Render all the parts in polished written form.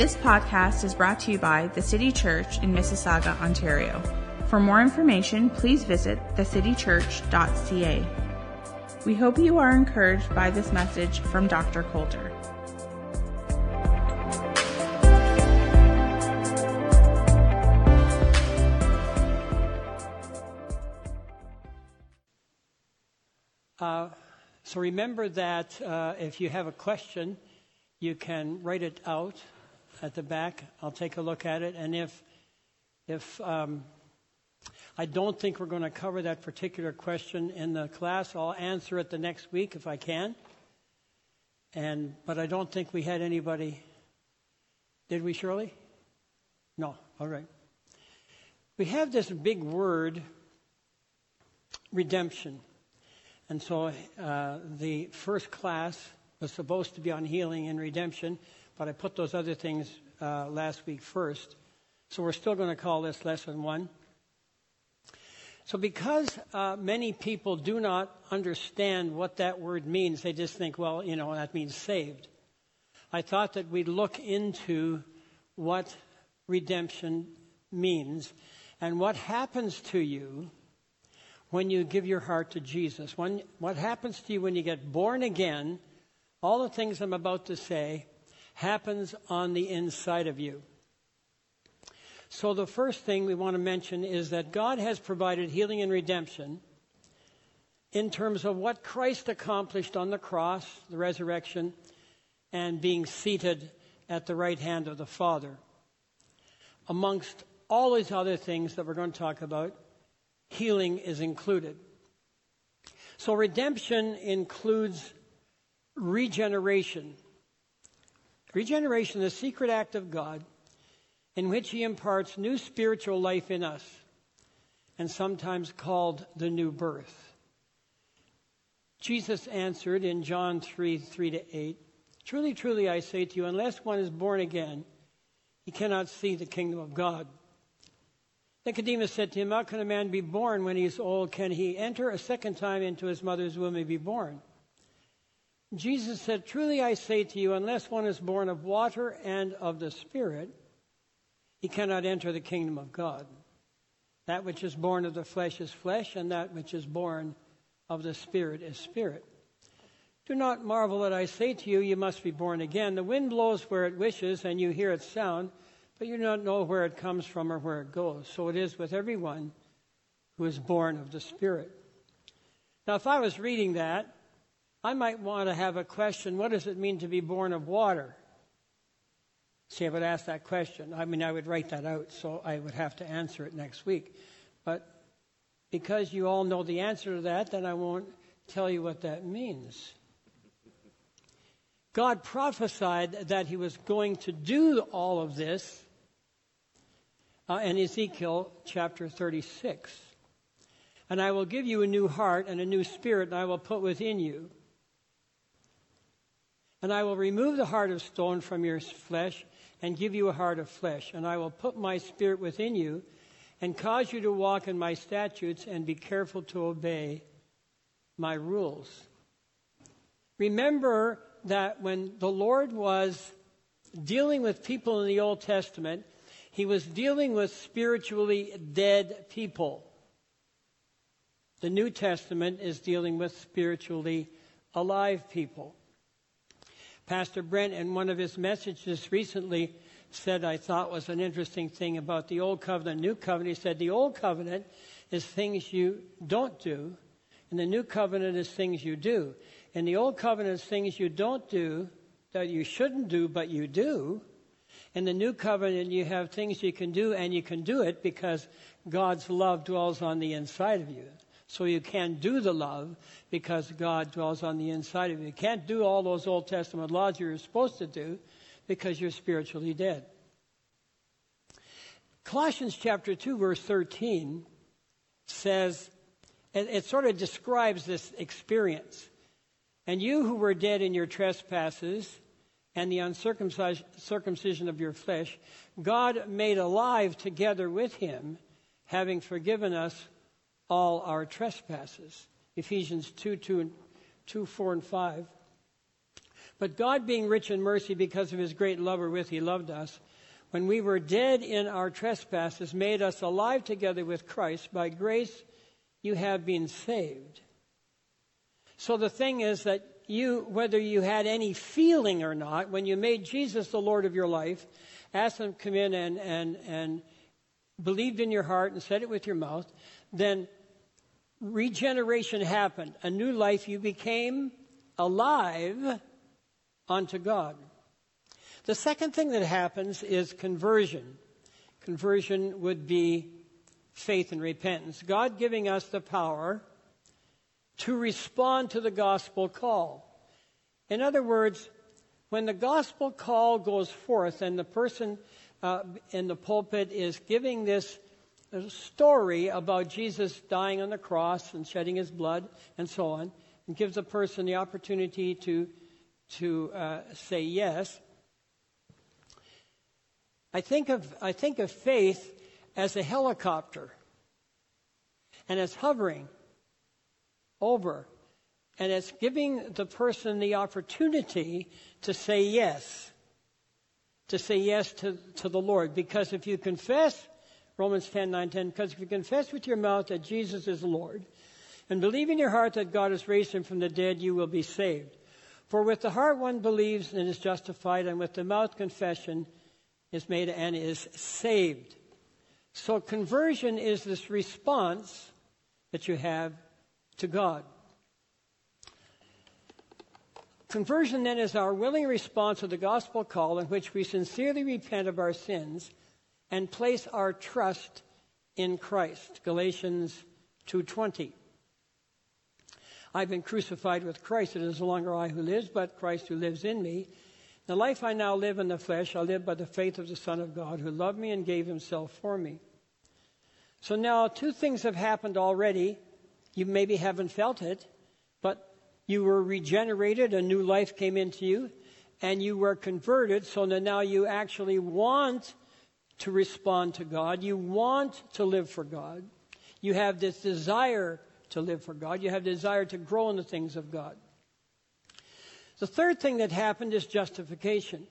This podcast is brought to you by the City Church in Mississauga, Ontario. For more information, please visit thecitychurch.ca. We hope you are encouraged by this message from Dr. Coulter. So remember that if you have a question, you can write it out at the back. I'll take a look at it. And if I don't think we're going to cover that particular question in the class, I'll answer it the next week if I can. But I don't think we had anybody. Did we, Shirley? No. All right. We have this big word, redemption. And so the first class was supposed to be on healing and redemption, but I put those other things last week first. So we're still going to call this lesson one. So because many people do not understand what that word means, they just think, well, you know, that means saved. I thought that we'd look into what redemption means and what happens to you when you give your heart to Jesus. What happens to you when you get born again, all the things I'm about to say, happens on the inside of you. So the first thing we want to mention is that God has provided healing and redemption in terms of what Christ accomplished on the cross, the resurrection, and being seated at the right hand of the Father. Amongst all these other things that we're going to talk about, healing is included. So redemption includes regeneration. Regeneration is the secret act of God in which he imparts new spiritual life in us, and sometimes called the new birth. Jesus answered in John 3:3-8, "Truly, truly, I say to you, unless one is born again, he cannot see the kingdom of God." Nicodemus said to him, "How can a man be born when he is old? Can he enter a second time into his mother's womb and be born?" Jesus said, "Truly, I say to you, unless one is born of water and of the Spirit, he cannot enter the kingdom of God. That which is born of the flesh is flesh, and that which is born of the Spirit is spirit. Do not marvel that I say to you, you must be born again. The wind blows where it wishes, and you hear its sound, but you do not know where it comes from or where it goes. So it is with everyone who is born of the Spirit." Now, if I was reading that, I might want to have a question: what does it mean to be born of water? See, I would ask that question. I mean, I would write that out, so I would have to answer it next week. But because you all know the answer to that, then I won't tell you what that means. God prophesied that he was going to do all of this in Ezekiel chapter 36. "And I will give you a new heart and a new spirit, and I will put within you. And I will remove the heart of stone from your flesh and give you a heart of flesh. And I will put my spirit within you and cause you to walk in my statutes and be careful to obey my rules." Remember that when the Lord was dealing with people in the Old Testament, he was dealing with spiritually dead people. The New Testament is dealing with spiritually alive people. Pastor Brent, in one of his messages recently, said, I thought was an interesting thing about the Old Covenant, New Covenant. He said, the Old Covenant is things you don't do, and the New Covenant is things you do. And the Old Covenant is things you don't do that you shouldn't do, but you do. In the New Covenant, you have things you can do, and you can do it because God's love dwells on the inside of you. So you can't do the love because God dwells on the inside of you. You can't do all those Old Testament laws you're supposed to do because you're spiritually dead. Colossians chapter 2, verse 13 says, it sort of describes this experience. "And you who were dead in your trespasses and the uncircumcision of your flesh, God made alive together with him, having forgiven us all our trespasses." Ephesians 2:4 and 5. But God being rich in mercy because of his great love wherewith he loved us, when we were dead in our trespasses, made us alive together with Christ. By grace you have been saved. So the thing is that you, whether you had any feeling or not, when you made Jesus the Lord of your life, asked him to come in and believed in your heart and said it with your mouth, then regeneration happened. A new life, you became alive unto God. The second thing that happens is conversion. Conversion would be faith and repentance. God giving us the power to respond to the gospel call. In other words, when the gospel call goes forth and the person in the pulpit is giving this story about Jesus dying on the cross and shedding his blood and so on, and gives the person the opportunity to say yes, I think of faith as a helicopter, and it's hovering over, and it's giving the person the opportunity to say yes to the Lord. Because if you confess, Romans 10:9-10, because if you confess with your mouth that Jesus is Lord, and believe in your heart that God has raised him from the dead, you will be saved. For with the heart one believes and is justified, and with the mouth confession is made and is saved. So conversion is this response that you have to God. Conversion then is our willing response to the gospel call, in which we sincerely repent of our sins and place our trust in Christ. Galatians 2:20. I've been crucified with Christ. It is no longer I who lives, but Christ who lives in me. The life I now live in the flesh, I live by the faith of the Son of God, who loved me and gave himself for me. So now two things have happened already. You maybe haven't felt it, but you were regenerated, a new life came into you, and you were converted, so that now you actually want to respond to God. You want to live for God. You have this desire to live for God. You have desire to grow in the things of God. The third thing that happened is justification.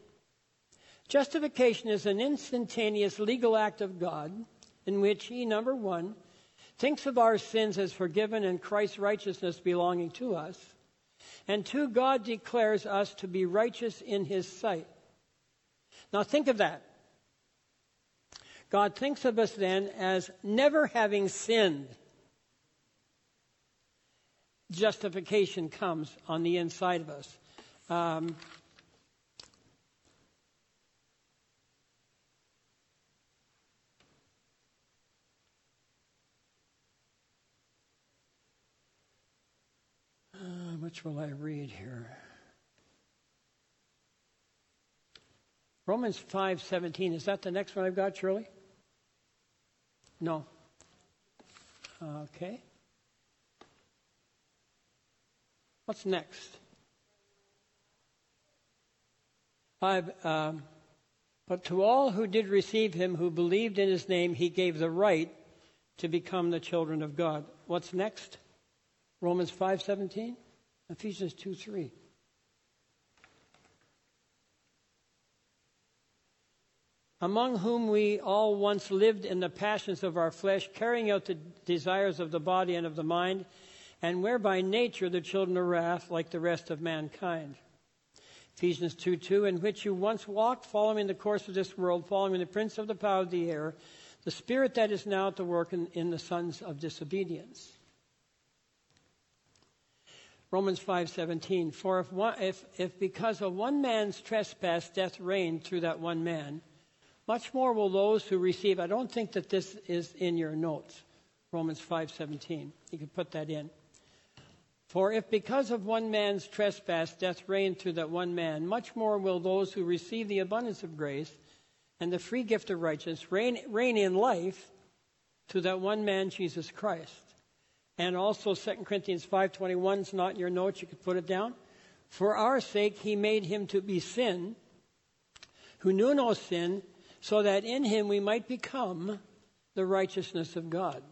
Justification is an instantaneous legal act of God in which he, number one, thinks of our sins as forgiven and Christ's righteousness belonging to us. And two, God declares us to be righteous in his sight. Now think of that. God thinks of us then as never having sinned. Justification comes on the inside of us. Which will I read here? Romans 5:17. Is that the next one I've got, Shirley? No. Okay. What's next? But to all who did receive him, who believed in his name, he gave the right to become the children of God. What's next? Romans 5:17, Ephesians 2:3. Among whom we all once lived in the passions of our flesh, carrying out the desires of the body and of the mind, and were by nature the children of wrath like the rest of mankind. Ephesians 2:2, in which you once walked, following the course of this world, following the prince of the power of the air, the spirit that is now at work in the sons of disobedience. Romans 5:17, for if because of one man's trespass death reigned through that one man, much more will those who receive. I don't think that this is in your notes. Romans 5:17. You could put that in. For if because of one man's trespass death reigned through that one man, much more will those who receive the abundance of grace and the free gift of righteousness reign in life through that one man, Jesus Christ. And also 2 Corinthians 5:21 is not in your notes. You could put it down. For our sake he made him to be sin, who knew no sin, so that in him we might become the righteousness of God.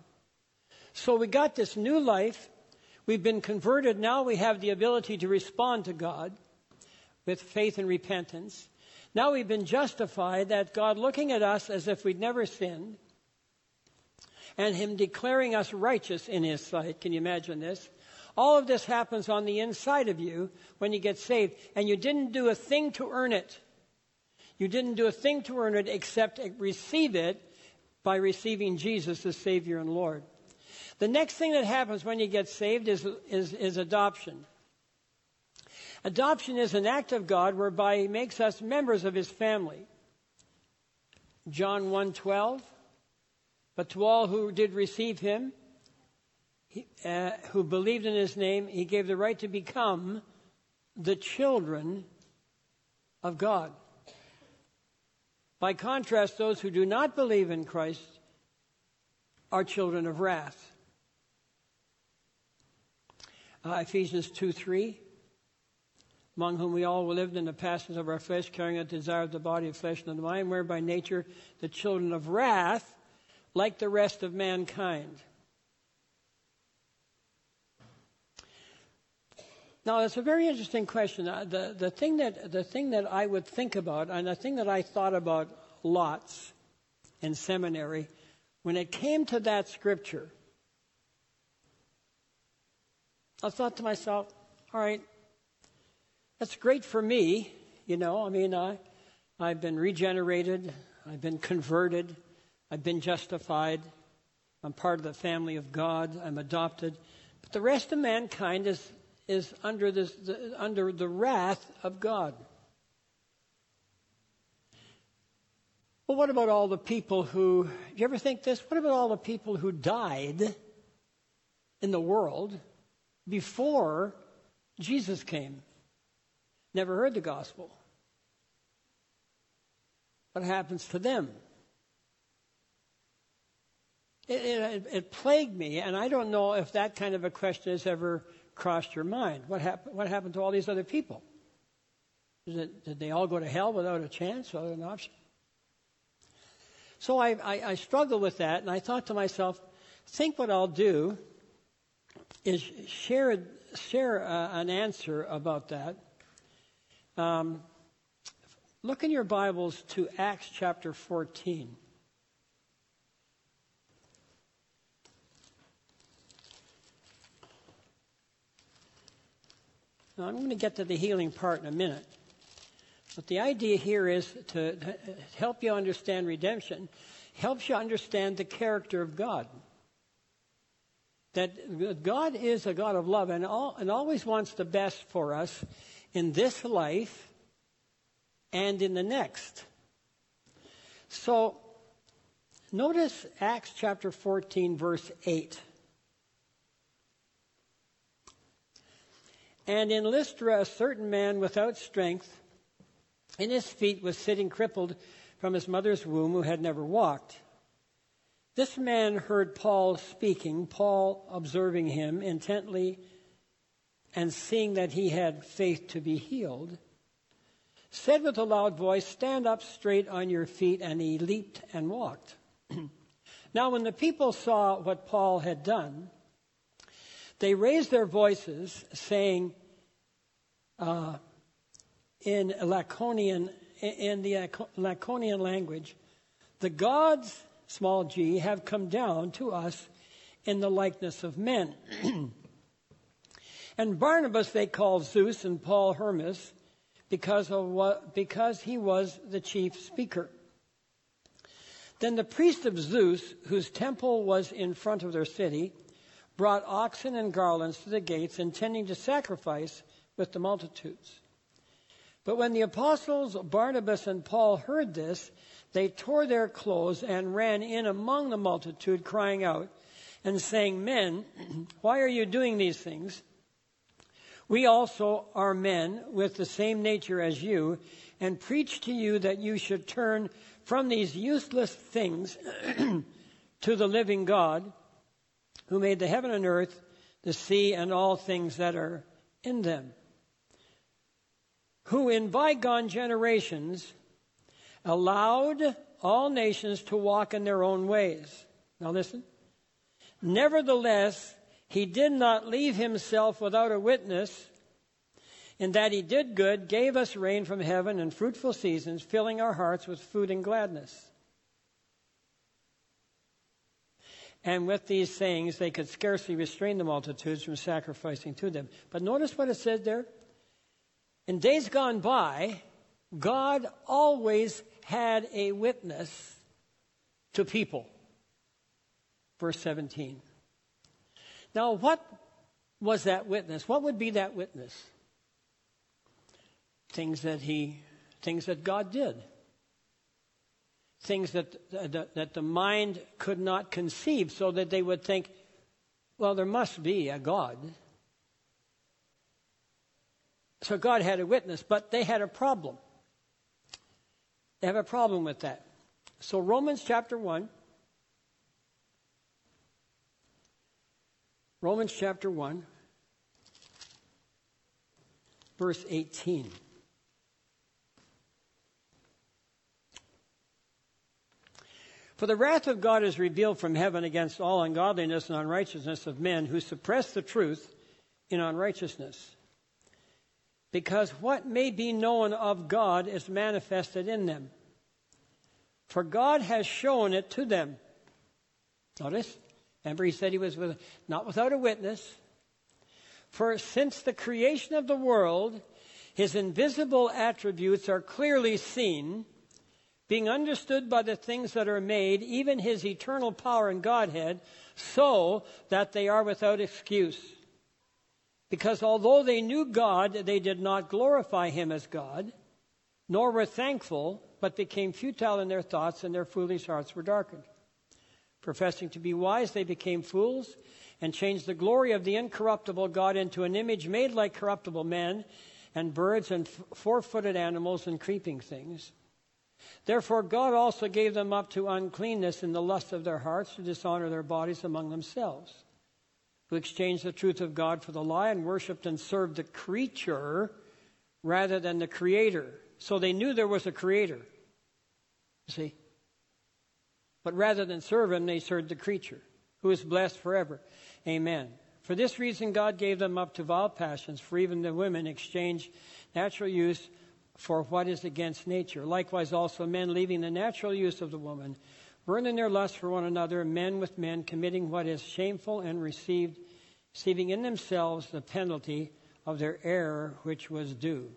So we got this new life. We've been converted. Now we have the ability to respond to God. with faith and repentance. Now we've been justified, that God looking at us as if we'd never sinned, and him declaring us righteous in his sight. Can you imagine this? All of this happens on the inside of you when you get saved, and you didn't do a thing to earn it. You didn't do a thing to earn it except receive it by receiving Jesus as Savior and Lord. The next thing that happens when you get saved is adoption. Adoption is an act of God whereby he makes us members of his family. John 1:12, but to all who did receive him, who believed in his name, he gave the right to become the children of God. By contrast, those who do not believe in Christ are children of wrath. Ephesians 2:3, among whom we all lived in the passions of our flesh, carrying out the desire of the body of flesh and of the mind, were by nature the children of wrath, like the rest of mankind. Now, it's a very interesting question. The thing that I would think about, and the thing that I thought about lots in seminary, when it came to that scripture, I thought to myself, all right, that's great for me. You know, I mean, I've been regenerated. I've been converted. I've been justified. I'm part of the family of God. I'm adopted. But the rest of mankind is under the wrath of God. Well, what about all the people who, do you ever think this? What about all the people who died in the world before Jesus came? Never heard the gospel. What happens to them? It plagued me, and I don't know if that kind of a question is ever crossed your mind. What happened to all these other people? Did they all go to hell without a chance, without an option? So I struggled with that, and I thought to myself, think what I'll do is share an answer about that. Look in your Bibles to Acts chapter 14. Now, I'm going to get to the healing part in a minute. But the idea here is to help you understand redemption, helps you understand the character of God. That God is a God of love and always wants the best for us in this life and in the next. So, notice Acts chapter 14, verse 8. And in Lystra, a certain man without strength in his feet was sitting crippled from his mother's womb, who had never walked. This man heard Paul speaking, Paul observing him intently and seeing that he had faith to be healed, said with a loud voice, "Stand up straight on your feet," and he leaped and walked. Now when the people saw what Paul had done, they raised their voices, saying in the Laconian language, "The gods, small g, have come down to us in the likeness of men." And Barnabas they called Zeus, and Paul Hermas, because he was the chief speaker. Then the priest of Zeus, whose temple was in front of their city, brought oxen and garlands to the gates, intending to sacrifice with the multitudes. But when the apostles Barnabas and Paul heard this, they tore their clothes and ran in among the multitude, crying out and saying, "Men, why are you doing these things? We also are men with the same nature as you, and preach to you that you should turn from these useless things to the living God, who made the heaven and earth, the sea, and all things that are in them, who in bygone generations allowed all nations to walk in their own ways." Now listen. "Nevertheless, he did not leave himself without a witness. in that he did good, gave us rain from heaven and fruitful seasons, filling our hearts with food and gladness. And with these things, they could scarcely restrain the multitudes from sacrificing to them. But notice what it said there. In days gone by, God always had a witness to people. Verse 17. Now, what was that witness? What would be that witness? Things that God did. Things that the mind could not conceive, so that they would think, well, there must be a God. So God had a witness, but they had a problem. They have a problem with that. So Romans chapter 1. Romans chapter 1, verse 18. For the wrath of God is revealed from heaven against all ungodliness and unrighteousness of men who suppress the truth in unrighteousness. Because what may be known of God is manifested in them. For God has shown it to them. Notice, remember he said he was not without a witness. For since the creation of the world, his invisible attributes are clearly seen, being understood by the things that are made, even his eternal power and Godhead, so that they are without excuse. Because although they knew God, they did not glorify him as God, nor were thankful, but became futile in their thoughts, and their foolish hearts were darkened. Professing to be wise, they became fools, and changed the glory of the incorruptible God into an image made like corruptible men, and birds, and four-footed animals, and creeping things. Therefore God also gave them up to uncleanness in the lust of their hearts, to dishonor their bodies among themselves, who exchanged the truth of God for the lie and worshipped and served the creature rather than the Creator. So they knew there was a Creator, see? But rather than serve him, they served the creature, who is blessed forever. Amen. For this reason God gave them up to vile passions, for even the women exchanged natural use for what is against nature. Likewise also men, leaving the natural use of the woman, burned in their lust for one another, men with men, committing what is shameful, and receiving in themselves the penalty of their error which was due.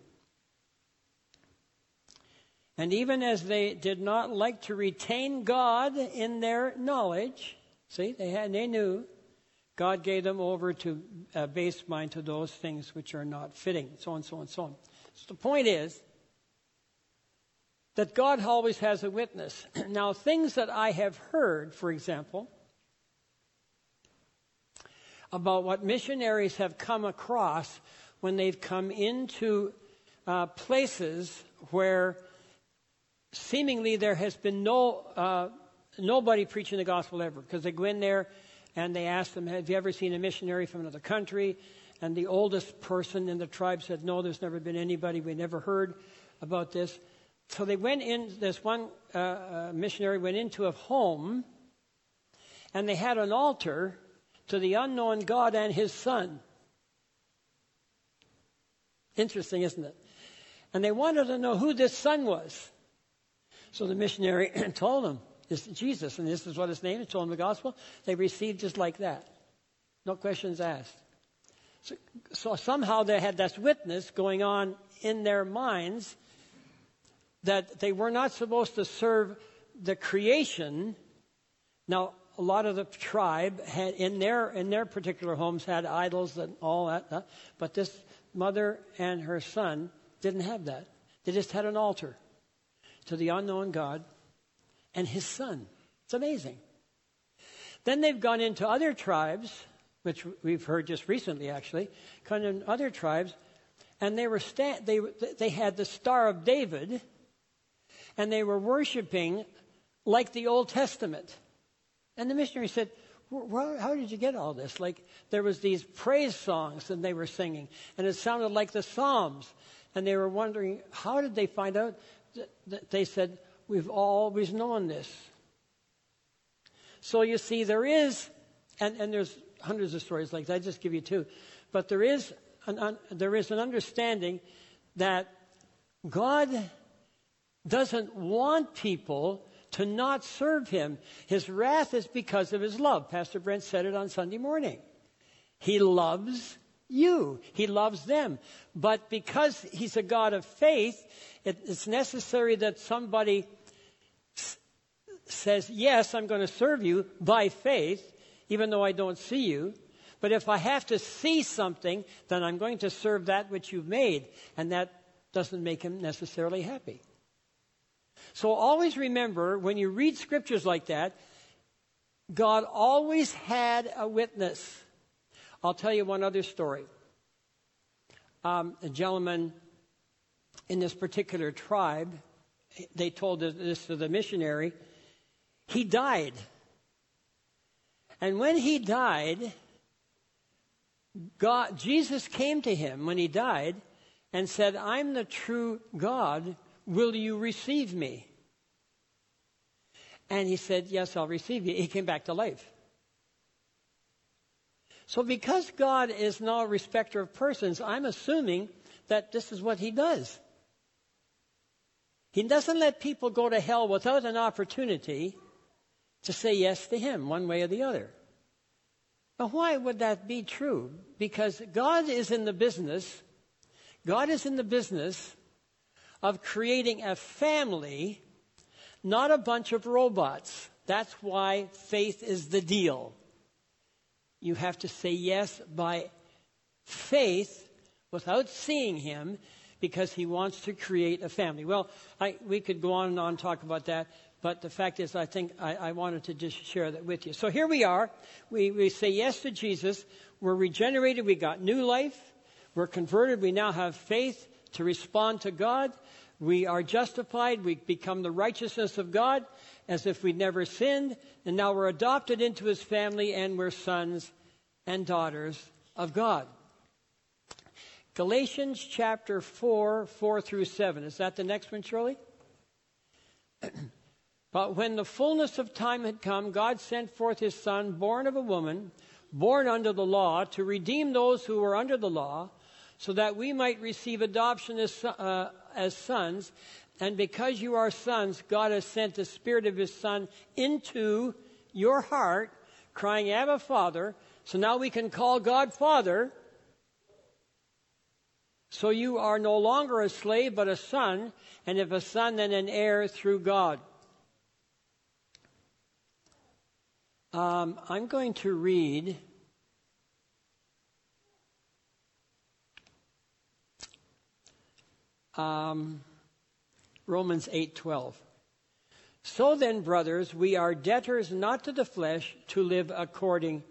And even as they did not like to retain God in their knowledge, see, they knew, God gave them over to a base mind, to those things which are not fitting, so on, so on, so on. So the point is that God always has a witness. Now, things that I have heard, for example, about what missionaries have come across when they've come into places where seemingly there has been nobody preaching the gospel ever, because they go in there and they ask them, have you ever seen a missionary from another country? And the oldest person in the tribe said, no, there's never been anybody. We never heard about this. So they went in, this one missionary went into a home, and they had an altar to the unknown God and his son. Interesting, isn't it? And they wanted to know who this son was. So the missionary told them, this is Jesus, and this is what his name is, told them the gospel. They received just like that. No questions asked. So somehow they had this witness going on in their minds that they were not supposed to serve the creation. Now, a lot of the tribe had in their particular homes had idols and all that, but this mother and her son didn't have that. They just had an altar to the unknown God and his son. It's amazing. Then they've gone into other tribes, which we've heard just recently, actually, kind of other tribes, and they had the Star of David, and they were worshiping like the Old Testament. And the missionary said, how did you get all this? Like, there was these praise songs that they were singing, and it sounded like the Psalms. And they were wondering, how did they find out? They said, we've always known this. So you see, there is, and there's hundreds of stories like that. I just give you two. But there is there is an understanding that God doesn't want people to not serve him. His wrath is because of his love. Pastor Brent said it on Sunday morning. He loves you. He loves them. But because he's a God of faith, it's necessary that somebody says, yes, I'm going to serve you by faith, even though I don't see you. But if I have to see something, then I'm going to serve that which you've made. And that doesn't make him necessarily happy. So always remember, when you read scriptures like that, God always had a witness. I'll tell you one other story. A gentleman in this particular tribe, they told this to the missionary, he died. And when he died, Jesus came to him when he died and said, I'm the true God. Will you receive me? And he said, yes, I'll receive you. He came back to life. So because God is no respecter of persons, I'm assuming that this is what he does. He doesn't let people go to hell without an opportunity to say yes to him one way or the other. Now, why would that be true? Because God is in the business of creating a family, not a bunch of robots. That's why faith is the deal. You have to say yes by faith without seeing him, because he wants to create a family. Well, we could go on and on talk about that, but the fact is I think I wanted to just share that with you. So here we are. We say yes to Jesus. We're regenerated. We got new life. We're converted. We now have faith to respond to God. We are justified. We become the righteousness of God as if we never sinned. And now we're adopted into his family, and we're sons and daughters of God. Galatians chapter 4 through 7. Is that the next one, Shirley? But when the fullness of time had come, God sent forth his son, born of a woman, born under the law, to redeem those who were under the law, so that we might receive adoption as sons. And because you are sons, God has sent the Spirit of his Son into your heart, crying, Abba, Father. So now we can call God Father. So you are no longer a slave, but a son. And if a son, then an heir through God. I'm going to read Romans 8:12. So then, brothers, we are debtors not to the flesh to live according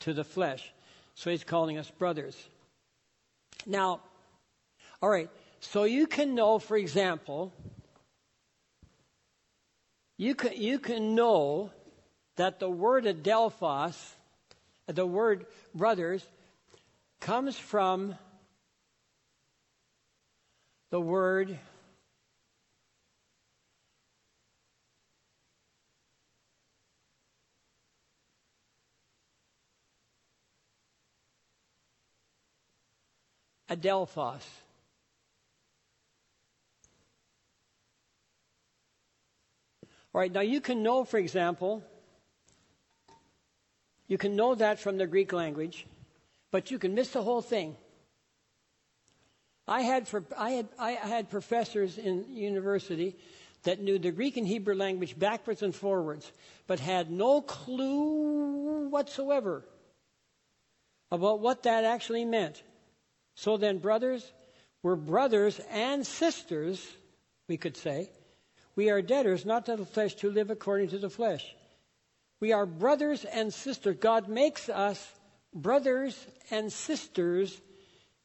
to the flesh. So he's calling us brothers. Now, all right, so you can know, for example, you can know that the word adelphos, the word brothers, comes from the word adelphos. All right, now you can know, for example, you can know that from the Greek language, but you can miss the whole thing. I had professors in university that knew the Greek and Hebrew language backwards and forwards, but had no clue whatsoever about what that actually meant. So then, brothers, we're brothers and sisters, we could say. We are debtors, not to the flesh, to live according to the flesh. We are brothers and sisters. God makes us brothers and sisters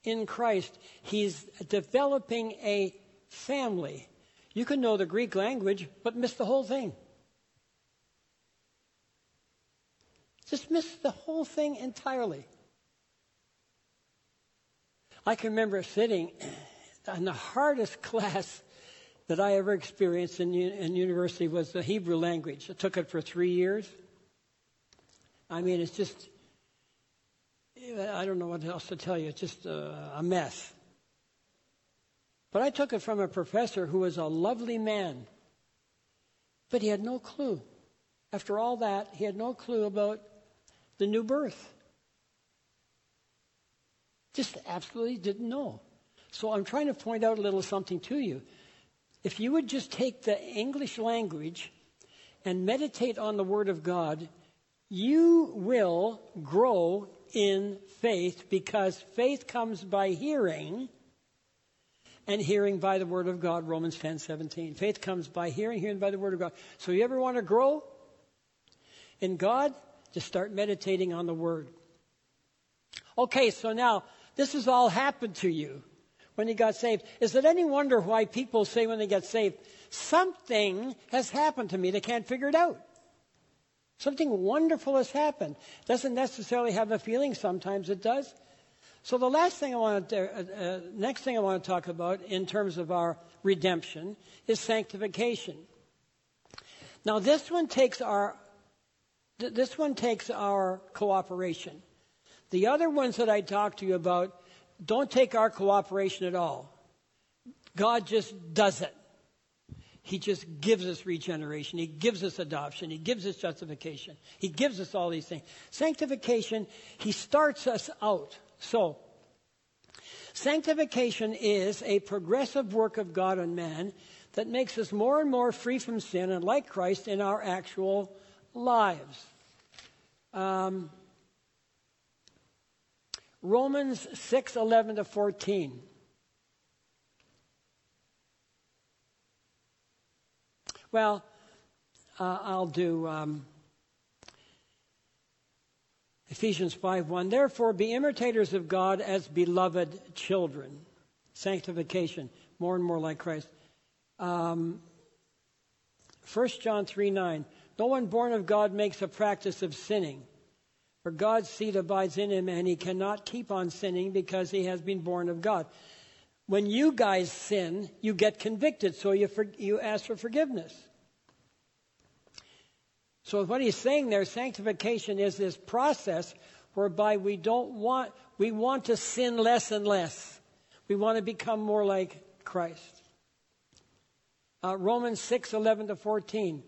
in Christ. He's developing a family. You can know the Greek language, but miss the whole thing. Just miss the whole thing entirely. I can remember sitting in the hardest class that I ever experienced in university was the Hebrew language. I took it for 3 years. I mean, it's just, I don't know what else to tell you. It's just a mess. But I took it from a professor who was a lovely man. But he had no clue. After all that, he had no clue about the new birth. Just absolutely didn't know. So I'm trying to point out a little something to you. If you would just take the English language and meditate on the Word of God, you will grow in faith, because faith comes by hearing, and hearing by the Word of God, Romans 10:17. Faith comes by hearing, hearing by the Word of God. So you ever want to grow in God? Just start meditating on the Word. Okay, so now, this has all happened to you when you got saved. Is it any wonder why people say when they get saved, something has happened to me? They can't figure it out. Something wonderful has happened. Doesn't necessarily have a feeling. Sometimes it does. So the next thing I want to talk about in terms of our redemption is sanctification. Now this one takes our cooperation. The other ones that I talked to you about don't take our cooperation at all. God just does it. He just gives us regeneration. He gives us adoption. He gives us justification. He gives us all these things. Sanctification, he starts us out. So, sanctification is a progressive work of God on man that makes us more and more free from sin and like Christ in our actual lives. Romans 6:11-14. Well, I'll do... Ephesians 5:1, therefore be imitators of God as beloved children. Sanctification, more and more like Christ. 1 John 3:9, no one born of God makes a practice of sinning, for God's seed abides in him, and he cannot keep on sinning because he has been born of God. When you guys sin, you get convicted, so you ask for forgiveness. So what he's saying there, sanctification is this process whereby we want to sin less and less. We want to become more like Christ. Romans 6:11-14.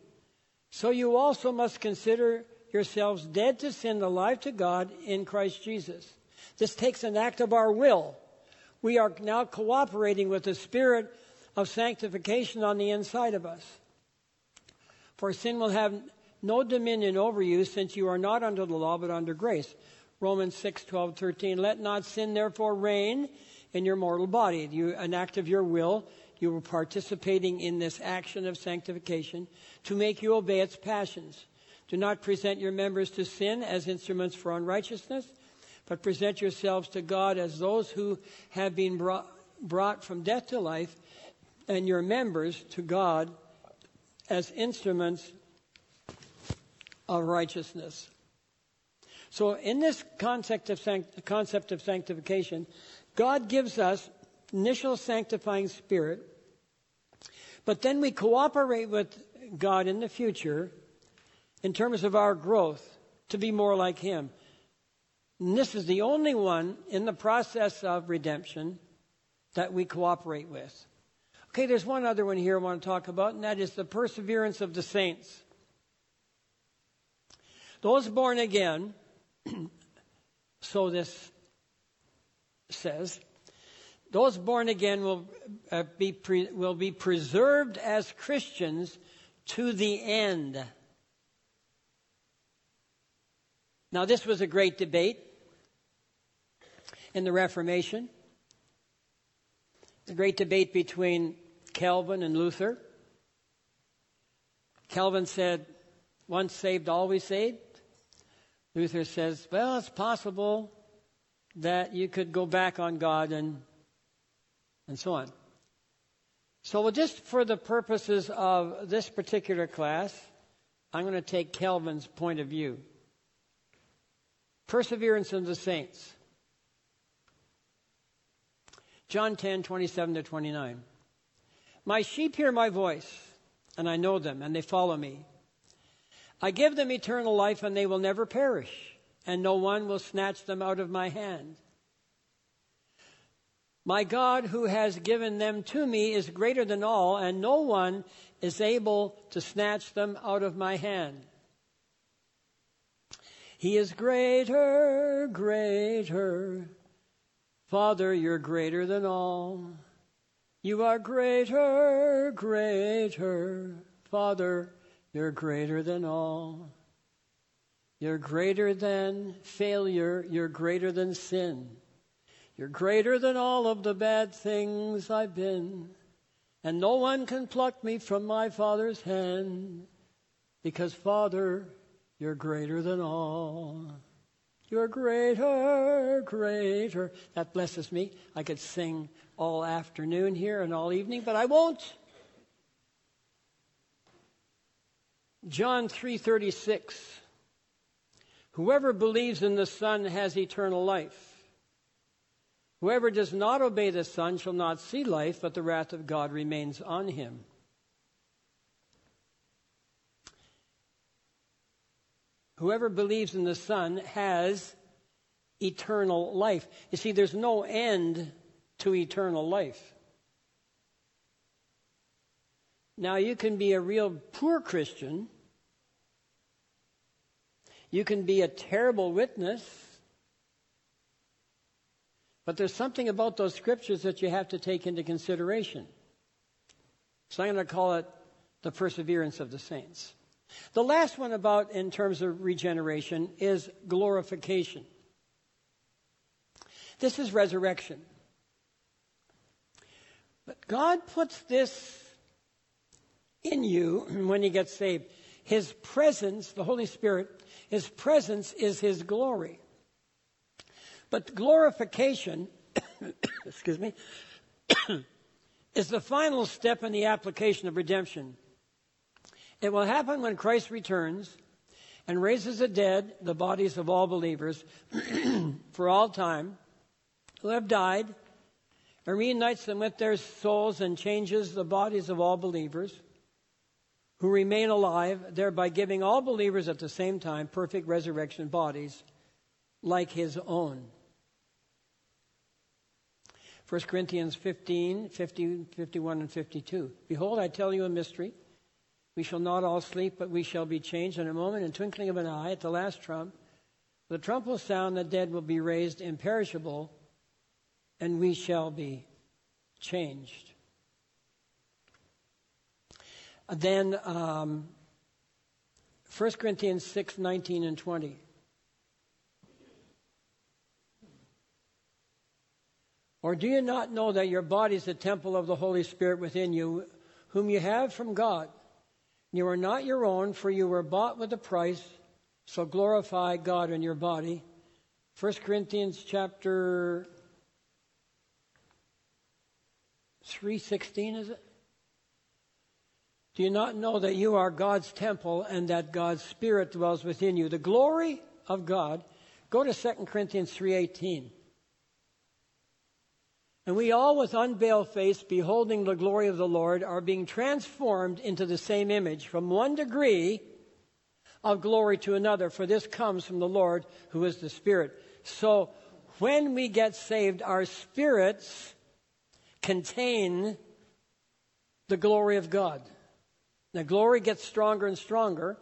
So you also must consider yourselves dead to sin, alive to God in Christ Jesus. This takes an act of our will. We are now cooperating with the spirit of sanctification on the inside of us. For sin will have no dominion over you, since you are not under the law, but under grace. Romans 6:12-13. Let not sin, therefore, reign in your mortal body. An act of your will. You were participating in this action of sanctification to make you obey its passions. Do not present your members to sin as instruments for unrighteousness, but present yourselves to God as those who have been brought from death to life, and your members to God as instruments of righteousness. So in this concept of sanctification, God gives us initial sanctifying spirit, but then we cooperate with God in the future in terms of our growth to be more like him. And this is the only one in the process of redemption that we cooperate with. Okay, there's one other one here I want to talk about, and that is the perseverance of the saints. Those born again, so this says, those born again will be preserved as Christians to the end. Now, this was a great debate in the Reformation. The great debate between Calvin and Luther. Calvin said, once saved, always saved. Luther says, well, it's possible that you could go back on God and so on. So just for the purposes of this particular class, I'm going to take Calvin's point of view. Perseverance of the saints. John 10:27-29. My sheep hear my voice, and I know them, and they follow me. I give them eternal life, and they will never perish, and no one will snatch them out of my hand. My God, who has given them to me, is greater than all, and no one is able to snatch them out of my hand. He is greater, greater. Father, you're greater than all. You are greater, greater. Father, you're greater than all. You're greater than failure. You're greater than sin. You're greater than all of the bad things I've been, and no one can pluck me from my Father's hand, because, Father, you're greater than all. You're greater, greater. That blesses me. I could sing all afternoon here and all evening, but I won't. John 3:36. Whoever believes in the Son has eternal life. Whoever does not obey the Son shall not see life, but the wrath of God remains on him. Whoever believes in the Son has eternal life. You see, there's no end to eternal life. Now, you can be a real poor Christian. You can be a terrible witness. But there's something about those scriptures that you have to take into consideration. So I'm going to call it the perseverance of the saints. The last one about in terms of regeneration is glorification. This is resurrection. But God puts this in you when you get saved. His presence, the Holy Spirit, His presence is His glory. But glorification, excuse me, is the final step in the application of redemption. It will happen when Christ returns and raises the dead, the bodies of all believers for all time who have died, and reunites them with their souls and changes the bodies of all believers who remain alive, thereby giving all believers at the same time perfect resurrection bodies like His own. 1 Corinthians 15, 51, and 52. Behold, I tell you a mystery. We shall not all sleep, but we shall be changed in a moment, in twinkling of an eye, at the last trump. The trump will sound, the dead will be raised imperishable, and we shall be changed. Then 1 Corinthians 6, 19, and 20. Or do you not know that your body is the temple of the Holy Spirit within you, whom you have from God? You are not your own, for you were bought with a price, so glorify God in your body. 1 Corinthians chapter 3:16, is it? Do you not know that you are God's temple and that God's Spirit dwells within you? The glory of God. Go to 2 Corinthians 3:18. And we all with unveiled face, beholding the glory of the Lord, are being transformed into the same image from one degree of glory to another. For this comes from the Lord, who is the Spirit. So when we get saved, our spirits contain the glory of God. The glory gets stronger and stronger.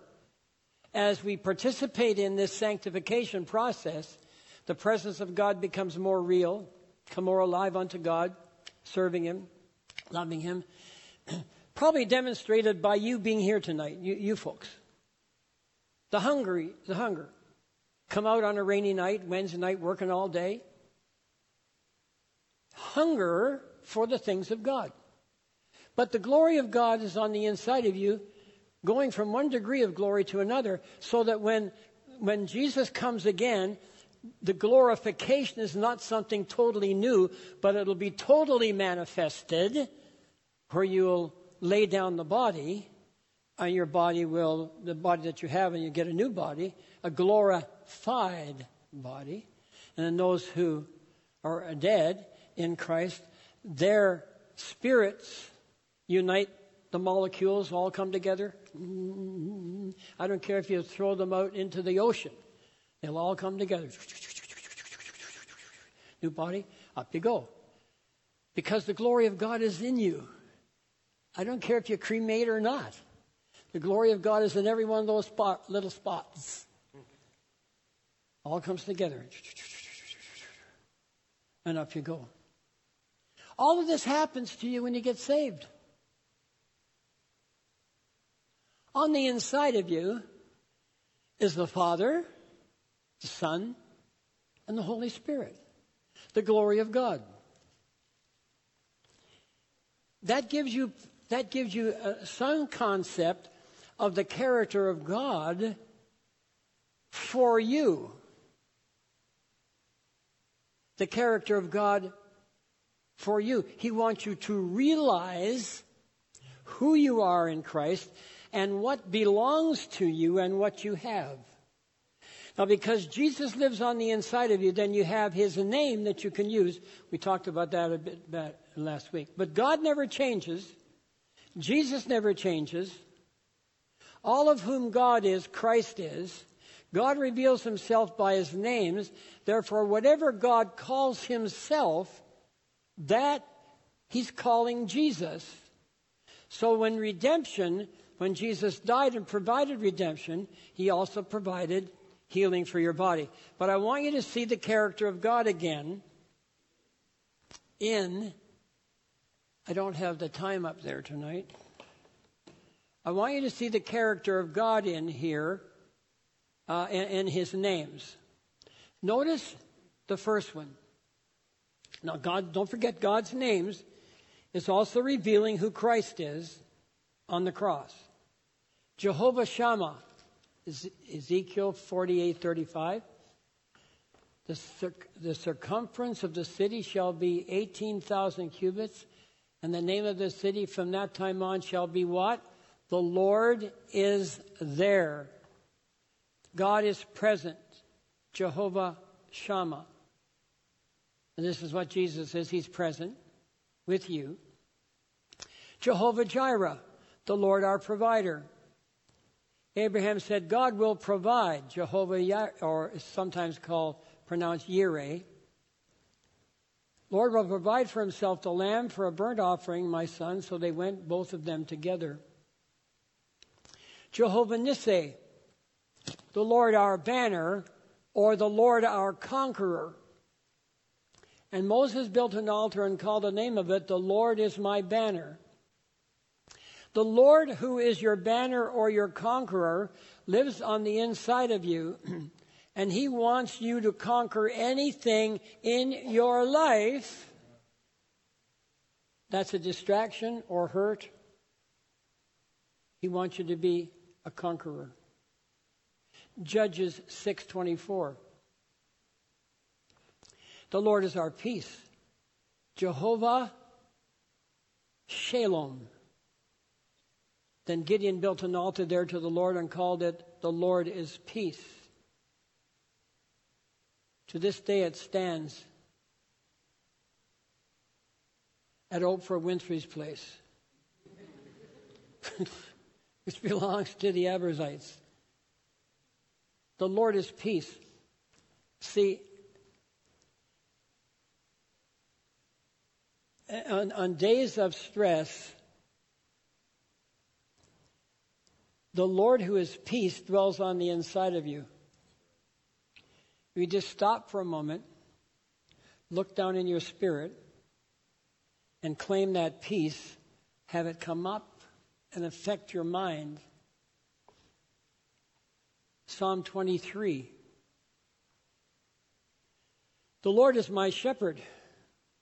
As we participate in this sanctification process, the presence of God becomes more real. Come more alive unto God, serving Him, loving Him. Probably demonstrated by you being here tonight, you folks. The hunger. Come out on a rainy night, Wednesday night, working all day. Hunger for the things of God. But the glory of God is on the inside of you, going from one degree of glory to another, so that when Jesus comes again, the glorification is not something totally new, but it'll be totally manifested, where you'll lay down the body, and the body that you have, and you get a new body, a glorified body. And then those who are dead in Christ, their spirits unite, the molecules all come together. I don't care if you throw them out into the ocean. They'll all come together. New body, up you go. Because the glory of God is in you. I don't care if you cremate or not. The glory of God is in every one of those little spots. All comes together. And up you go. All of this happens to you when you get saved. On the inside of you is the Father, the Son, and the Holy Spirit. The glory of God. That gives you some concept of the character of God for you. The character of God for you. He wants you to realize who you are in Christ and what belongs to you and what you have. Now, because Jesus lives on the inside of you, then you have his name that you can use. We talked about that a bit back last week. But God never changes. Jesus never changes. All of whom God is, Christ is. God reveals himself by his names. Therefore, whatever God calls himself, that he's calling Jesus. So when redemption, when Jesus died and provided redemption, he also provided healing for your body. But I want you to see the character of God again in, I don't have the time up there tonight. I want you to see the character of God in here and his names. Notice the first one. Now, God, don't forget God's names. It's also revealing who Christ is on the cross. Jehovah Shammah. Ezekiel 48:35. The circumference of the city shall be 18,000 cubits, and the name of the city from that time on shall be what? The Lord is there. God is present. Jehovah Shammah. And this is what Jesus is. He's present with you. Jehovah Jireh, the Lord our provider. Abraham said, God will provide, Jehovah Yireh, or sometimes pronounced Yireh. Lord will provide for himself the lamb for a burnt offering, my son. So they went, both of them together. Jehovah Nissi, the Lord our banner, or the Lord our conqueror. And Moses built an altar and called the name of it, the Lord is my banner. The Lord who is your banner or your conqueror lives on the inside of you, and he wants you to conquer anything in your life that's a distraction or hurt. He wants you to be a conqueror. Judges 6:24. The Lord is our peace. Jehovah Shalom. Then Gideon built an altar there to the Lord and called it, the Lord is peace. To this day it stands at Oprah Winfrey's place, which belongs to the Abrazites. The Lord is peace. See, on days of stress, the Lord who is peace dwells on the inside of you. If you just stop for a moment, look down in your spirit, and claim that peace, have it come up and affect your mind. Psalm 23. The Lord is my shepherd,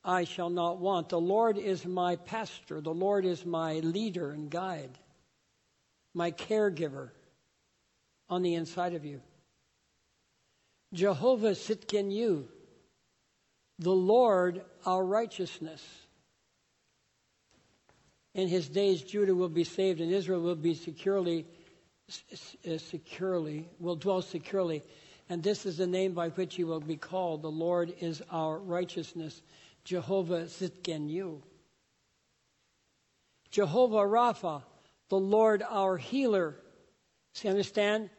I shall not want. The Lord is my pastor, the Lord is my leader and guide. My caregiver on the inside of you. Jehovah Sitkenyu, the Lord our righteousness. In his days, Judah will be saved and Israel will be will dwell securely. And this is the name by which he will be called. The Lord is our righteousness. Jehovah Sitkenyu. Jehovah Rapha, the Lord our healer. See, understand?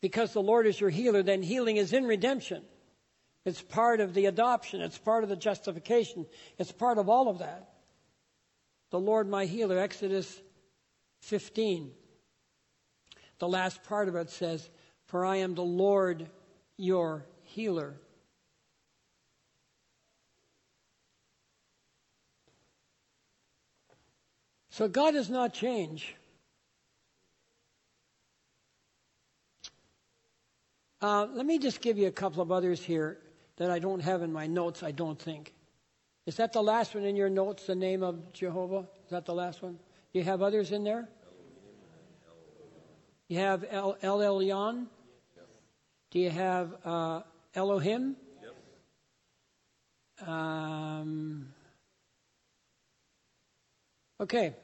because the Lord is your healer, then healing is in redemption. It's part of the adoption. It's part of the justification. It's part of all of that. The Lord my healer, Exodus 15. The last part of it says, for I am the Lord your healer. So God does not change. Let me just give you a couple of others here that I don't have in my notes, I don't think. Is that the last one in your notes, the name of Jehovah? Is that the last one? Do you have others in there? You have El Elyon? Yes. Do you have Elohim? Yes. Okay.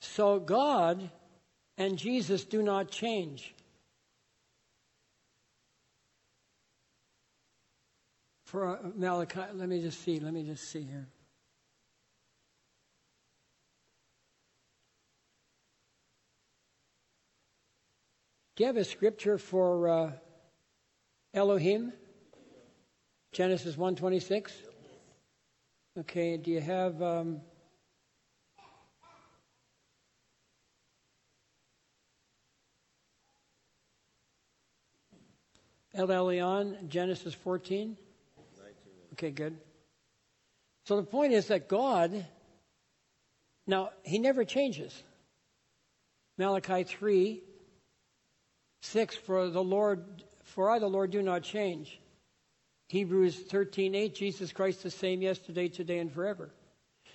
So God and Jesus do not change. For Malachi, let me just see here. Do you have a scripture for Elohim? Genesis 1:26? Okay, do you have... El Elyon, Genesis 14? Okay, good. So the point is that God, now, he never changes. Malachi 3:6, for I, the Lord, do not change. Hebrews 13:8, Jesus Christ the same yesterday, today, and forever.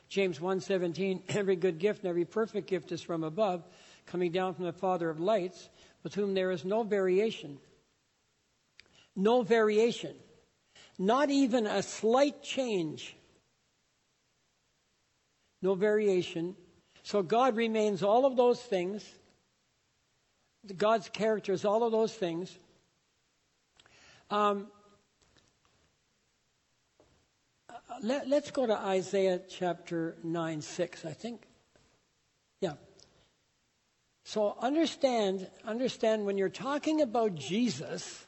James 1:17, every good gift and every perfect gift is from above, coming down from the Father of lights, with whom there is no variation. No variation. Not even a slight change. No variation. So God remains all of those things. God's character is all of those things. Let's go to Isaiah chapter 9:6, I think. Yeah. So understand when you're talking about Jesus...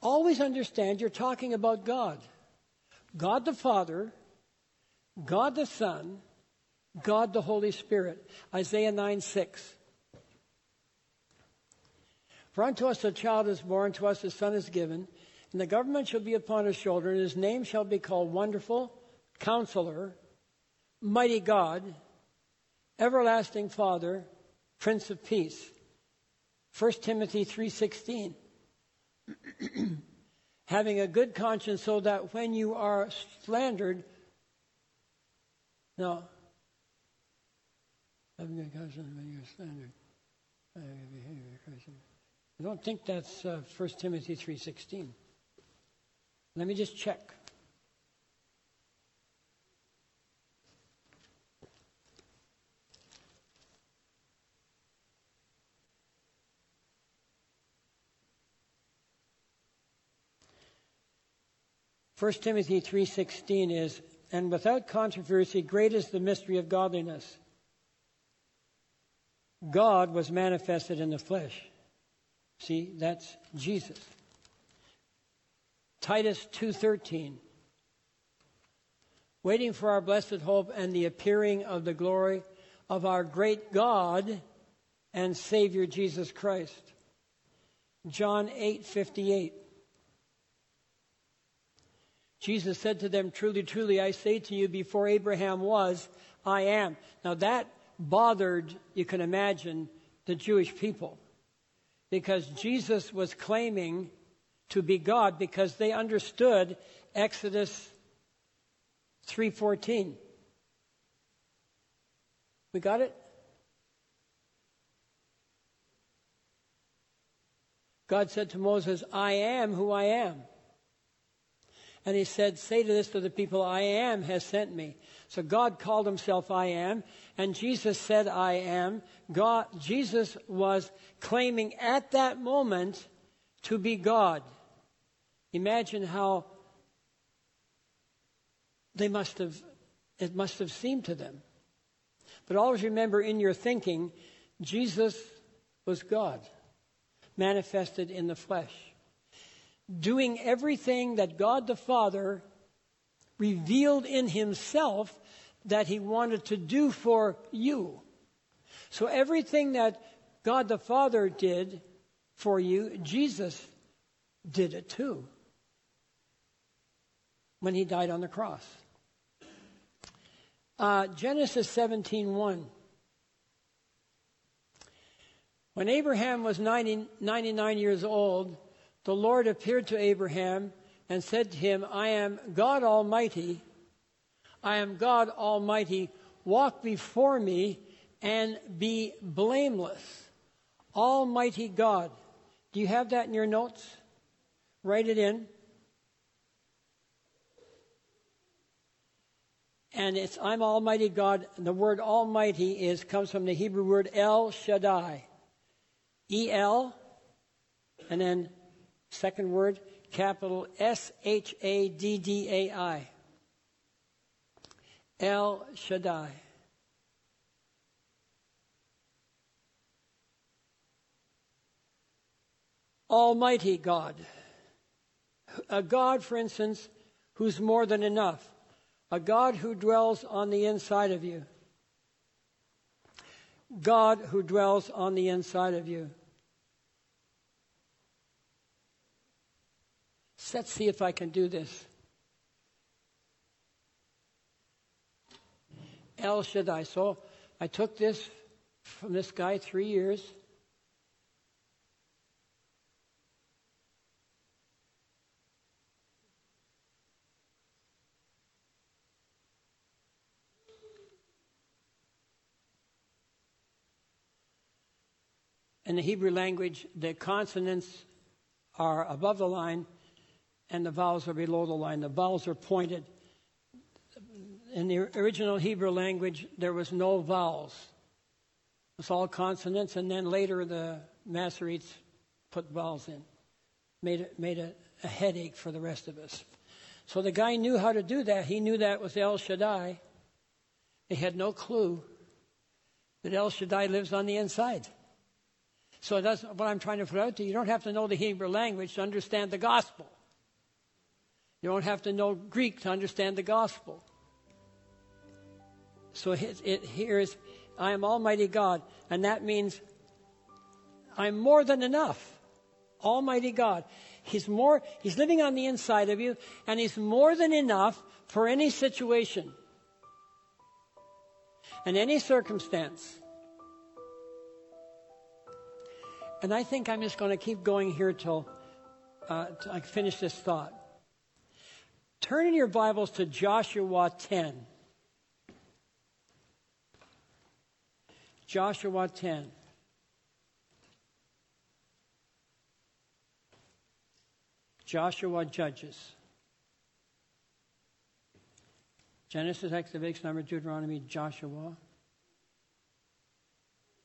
Always understand you're talking about God. God the Father, God the Son, God the Holy Spirit. Isaiah 9:6. For unto us a child is born, to us a son is given, and the government shall be upon his shoulder, and his name shall be called Wonderful, Counselor, Mighty God, Everlasting Father, Prince of Peace. 1 Timothy 3:16. Having a good conscience, so that when you are slandered, no. Having a good conscience when you are slandered. I don't think that's 1 Timothy 3:16. Let me just check. First Timothy 3:16 is, and without controversy, great is the mystery of godliness. God was manifested in the flesh. See, that's Jesus. Titus 2:13. Waiting for our blessed hope and the appearing of the glory of our great God and Savior Jesus Christ. John 8:58. Jesus said to them, truly, truly, I say to you, before Abraham was, I am. Now that bothered, you can imagine, the Jewish people. Because Jesus was claiming to be God, because they understood Exodus 3:14. We got it? God said to Moses, I am who I am. And he said, say to this to the people, I am has sent me. So God called himself I am. And Jesus said, I am. God. Jesus was claiming at that moment to be God. Imagine how it must have seemed to them. But always remember in your thinking, Jesus was God. manifested in the flesh, doing everything that God the Father revealed in himself that he wanted to do for you. So everything that God the Father did for you, Jesus did it too when he died on the cross. Genesis 17:1. When Abraham was 99 years old, the Lord appeared to Abraham and said to him, I am God Almighty, walk before me and be blameless. Almighty God. Do you have that in your notes? Write it in. And it's I'm Almighty God. And the word Almighty comes from the Hebrew word El Shaddai. E-L, and then second word, capital S-H-A-D-D-A-I. El Shaddai. Almighty God. A God, for instance, who's more than enough. A God who dwells on the inside of you. God who dwells on the inside of you. Let's see if I can do this. El Shaddai. So I took this from this guy 3 years. In the Hebrew language, the consonants are above the line and the vowels are below the line. The vowels are pointed. In the original Hebrew language, there was no vowels. It's all consonants, and then later the Masoretes put vowels in. Made a headache for the rest of us. So the guy knew how to do that. He knew that was El Shaddai. They had no clue that El Shaddai lives on the inside. So that's what I'm trying to put out to you. You don't have to know the Hebrew language to understand the gospel. You don't have to know Greek to understand the gospel. So here is, I am Almighty God. And that means I'm more than enough. Almighty God. He's living on the inside of you, and he's more than enough for any situation and any circumstance. And I think I'm just going to keep going here till I finish this thought. Turn in your Bibles to Joshua 10. Joshua 10. Joshua, Judges. Genesis, Exodus, Numbers, Deuteronomy, Joshua.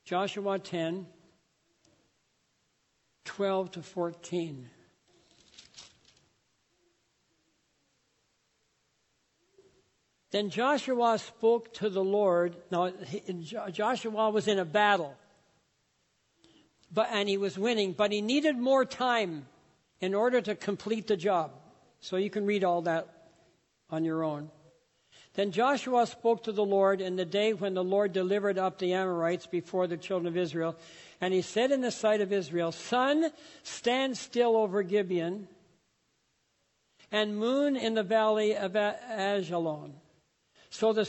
Joshua 10. 12-14. Then Joshua spoke to the Lord. Now, Joshua was in a battle, and he was winning, but he needed more time in order to complete the job. So you can read all that on your own. Then Joshua spoke to the Lord in the day when the Lord delivered up the Amorites before the children of Israel. And he said in the sight of Israel, Sun, stand still over Gibeon, and moon in the valley of Ajalon. So the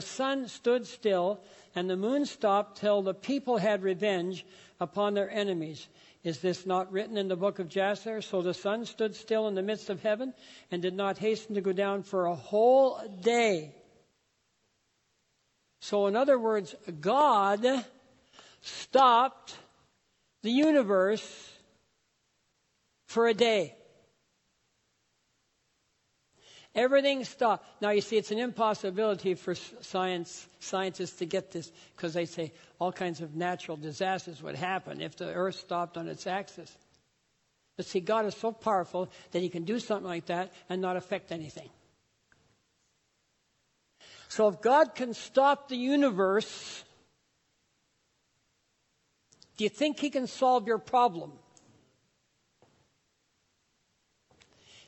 sun stood still, and the moon stopped till the people had revenge upon their enemies. Is this not written in the book of Jasher? So the sun stood still in the midst of heaven and did not hasten to go down for a whole day. So in other words, God stopped the universe for a day. Everything stopped. Now you see, it's an impossibility for scientists to get this, because they say all kinds of natural disasters would happen if the earth stopped on its axis. But see, God is so powerful that he can do something like that and not affect anything. So if God can stop the universe, Do you think he can solve your problem?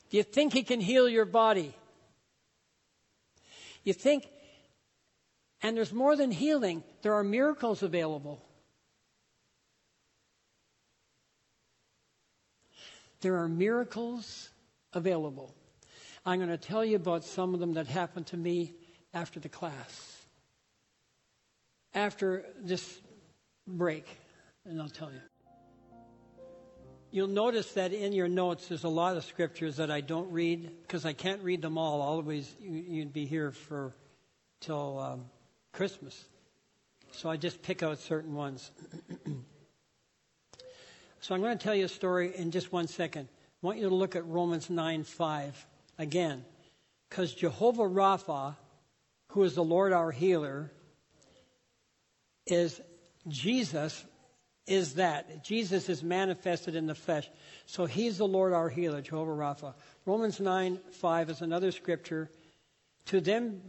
Do you think he can heal your body? You think, and there's more than healing. There are miracles available. There are miracles available. I'm going to tell you about some of them that happened to me after the class. After this break, and I'll tell you. You'll notice that in your notes there's a lot of scriptures that I don't read because I can't read them all. Always, you'd be here for till Christmas. So I just pick out certain ones. So I'm going to tell you a story in just 1 second. I want you to look at Romans 9:5 again. Because Jehovah Rapha, who is the Lord our healer, is Jesus is that. Jesus is manifested in the flesh. So he's the Lord our healer, Jehovah Rapha. Romans 9:5 is another scripture. To them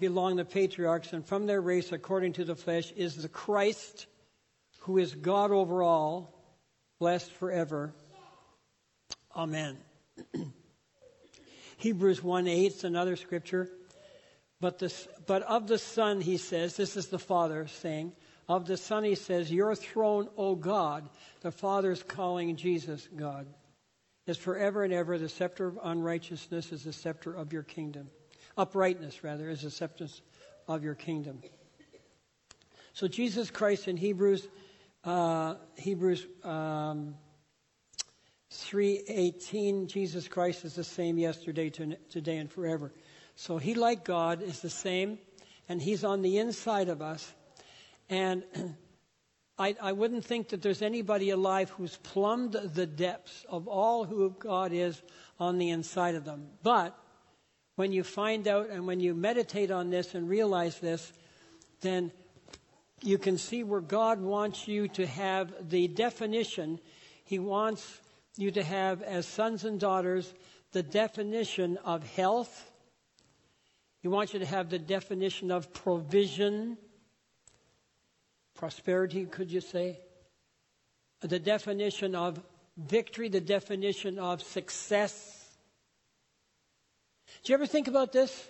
belong the patriarchs, and from their race, according to the flesh, is the Christ, who is God over all, blessed forever. Amen. Hebrews 1:8 is another scripture. But of the Son, he says, this is the Father saying, of the Son, he says, your throne, O God, the Father's calling Jesus God, is forever and ever. The scepter of unrighteousness is the scepter of your kingdom. Uprightness, rather, is the scepter of your kingdom. So Jesus Christ in Hebrews 3:18, Jesus Christ is the same yesterday, today, and forever. So he, like God, is the same, and he's on the inside of us. And I wouldn't think that there's anybody alive who's plumbed the depths of all who God is on the inside of them. But when you find out and when you meditate on this and realize this, then you can see where God wants you to have the definition. He wants you to have, as sons and daughters, the definition of health. He wants you to have the definition of provision, prosperity, could you say? The definition of victory, the definition of success. Do you ever think about this?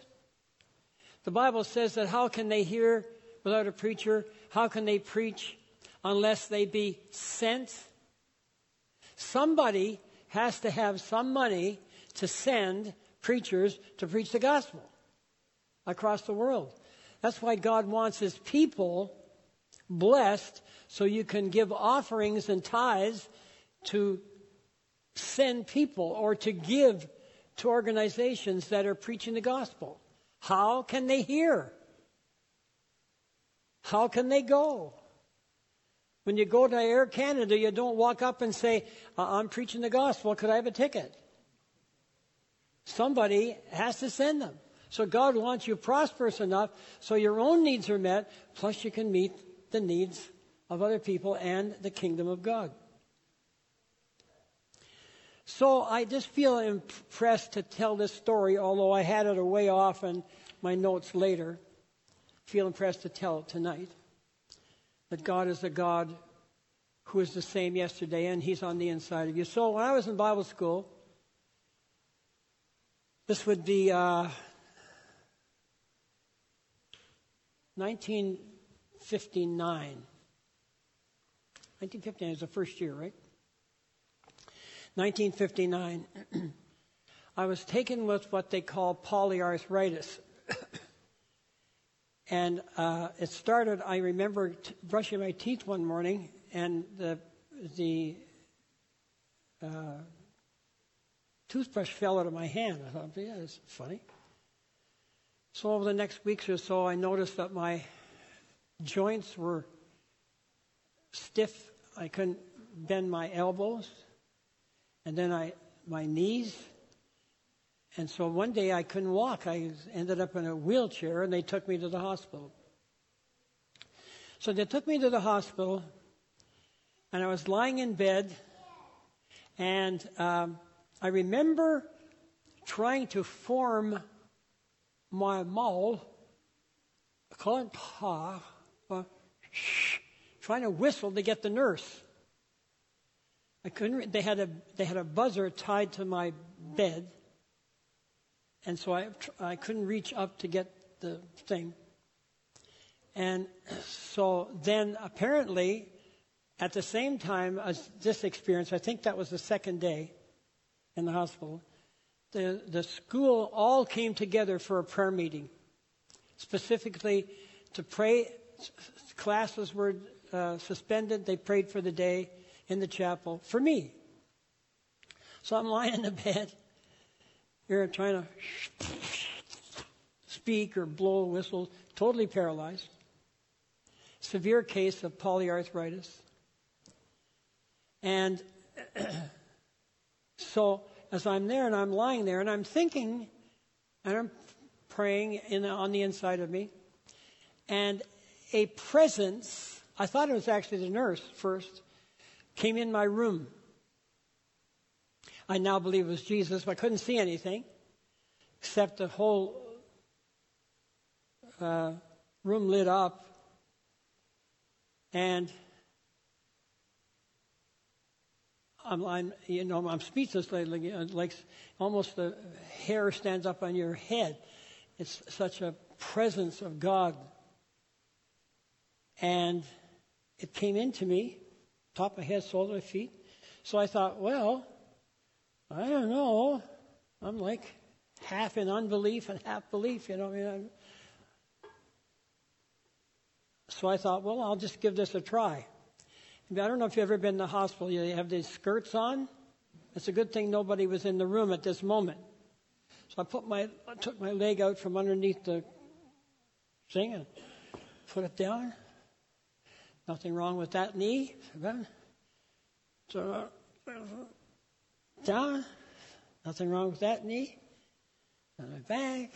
The Bible says that how can they hear without a preacher? How can they preach unless they be sent? Somebody has to have some money to send preachers to preach the gospel across the world. That's why God wants his people blessed, so you can give offerings and tithes to send people or to give to organizations that are preaching the gospel. How can they hear? How can they go? When you go to Air Canada, you don't walk up and say, I'm preaching the gospel. Could I have a ticket? Somebody has to send them. So God wants you prosperous enough so your own needs are met, plus you can meet the needs of other people and the kingdom of God. So I just feel impressed to tell this story, although I had it away off in my notes later. Feel impressed to tell it tonight. That God is a God who is the same yesterday, and he's on the inside of you. So when I was in Bible school, this would be 1959. 1959 is the first year, right? 1959. I was taken with what they call polyarthritis. And it started, I remember brushing my teeth one morning, and the toothbrush fell out of my hand. I thought, yeah, that's funny. So over the next weeks or so, I noticed that my joints were stiff. I couldn't bend my elbows, and then my knees. And so one day I couldn't walk. I ended up in a wheelchair, and they took me to the hospital. So they took me to the hospital, and I was lying in bed, and I remember trying to form my mouth, trying to whistle to get the nurse. I couldn't. They had a buzzer tied to my bed, and so I couldn't reach up to get the thing. And so then apparently, at the same time as this experience, I think that was the second day in the hospital, the school all came together for a prayer meeting, specifically to pray. Classes were suspended. They prayed for the day in the chapel for me. So I'm lying in the bed here trying to speak or blow a whistle, totally paralyzed. Severe case of polyarthritis. And so as I'm there and I'm lying there and I'm thinking and I'm praying on the inside of me, and a presence, I thought it was actually the nurse first, came in my room. I now believe it was Jesus, but I couldn't see anything except the whole room lit up. And I'm speechless, like almost the hair stands up on your head. It's such a presence of God. And it came into me, top of my head, sole of my feet. So I thought, well, I don't know. I'm like half in unbelief and half belief, you know. I mean, so I thought, well, I'll just give this a try. I don't know if you've ever been in the hospital. You have these skirts on. It's a good thing nobody was in the room at this moment. So I took my leg out from underneath the thing and put it down. Nothing wrong with that knee. So down. Nothing wrong with that knee. And my back.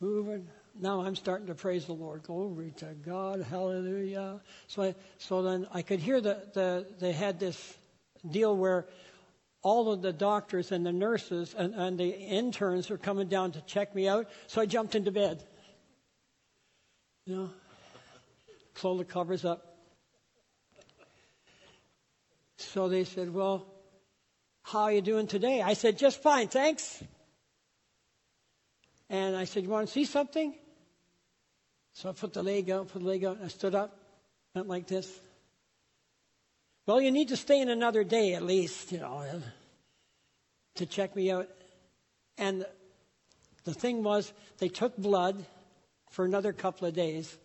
Moving. Now I'm starting to praise the Lord. Glory to God. Hallelujah. So then I could hear they had this deal where all of the doctors and the nurses and the interns were coming down to check me out. So I jumped into bed. You know, pull the covers up. So they said, well, how are you doing today? I said, just fine, thanks. And I said, you want to see something? So I put the leg out, and I stood up, went like this. Well, you need to stay in another day at least, you know, to check me out. And the thing was, they took blood for another couple of days,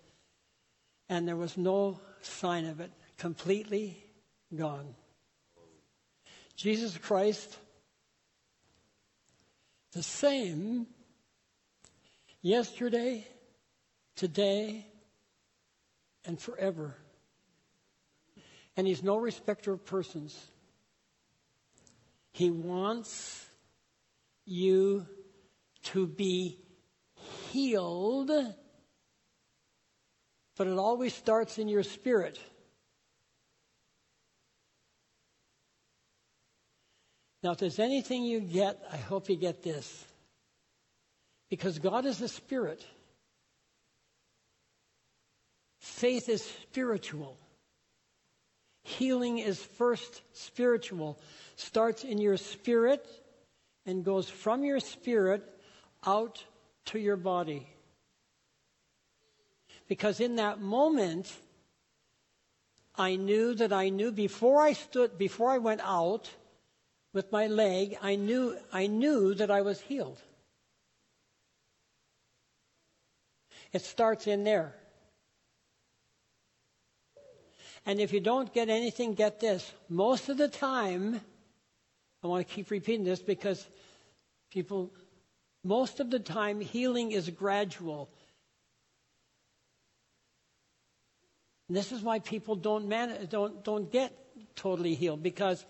and there was no sign of it. Completely gone. Jesus Christ, the same yesterday, today, and forever. And he's no respecter of persons. He wants you to be healed, but it always starts in your spirit. Now, if there's anything you get, I hope you get this. Because God is a spirit. Faith is spiritual. Healing is first spiritual. Starts in your spirit and goes from your spirit out to your body. Because in that moment, I knew before I went out with my leg, I knew that I was healed. It starts in there. And if you don't get anything, get this. Most of the time, I want to keep repeating this because most of the time, healing is gradual. And this is why people don't get totally healed because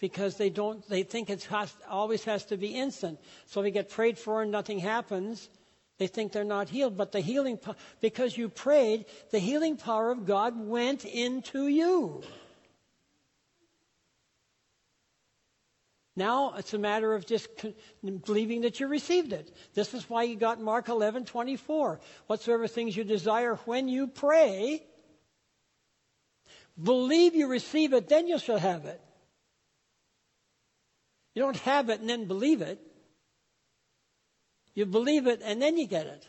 they think it always has to be instant. So they get prayed for and nothing happens. They think they're not healed, but because you prayed, the healing power of God went into you. Now it's a matter of just believing that you received it. This is why you got Mark 11:24. Whatsoever things you desire when you pray, believe you receive it, then you shall have it. You don't have it and then believe it. You believe it and then you get it.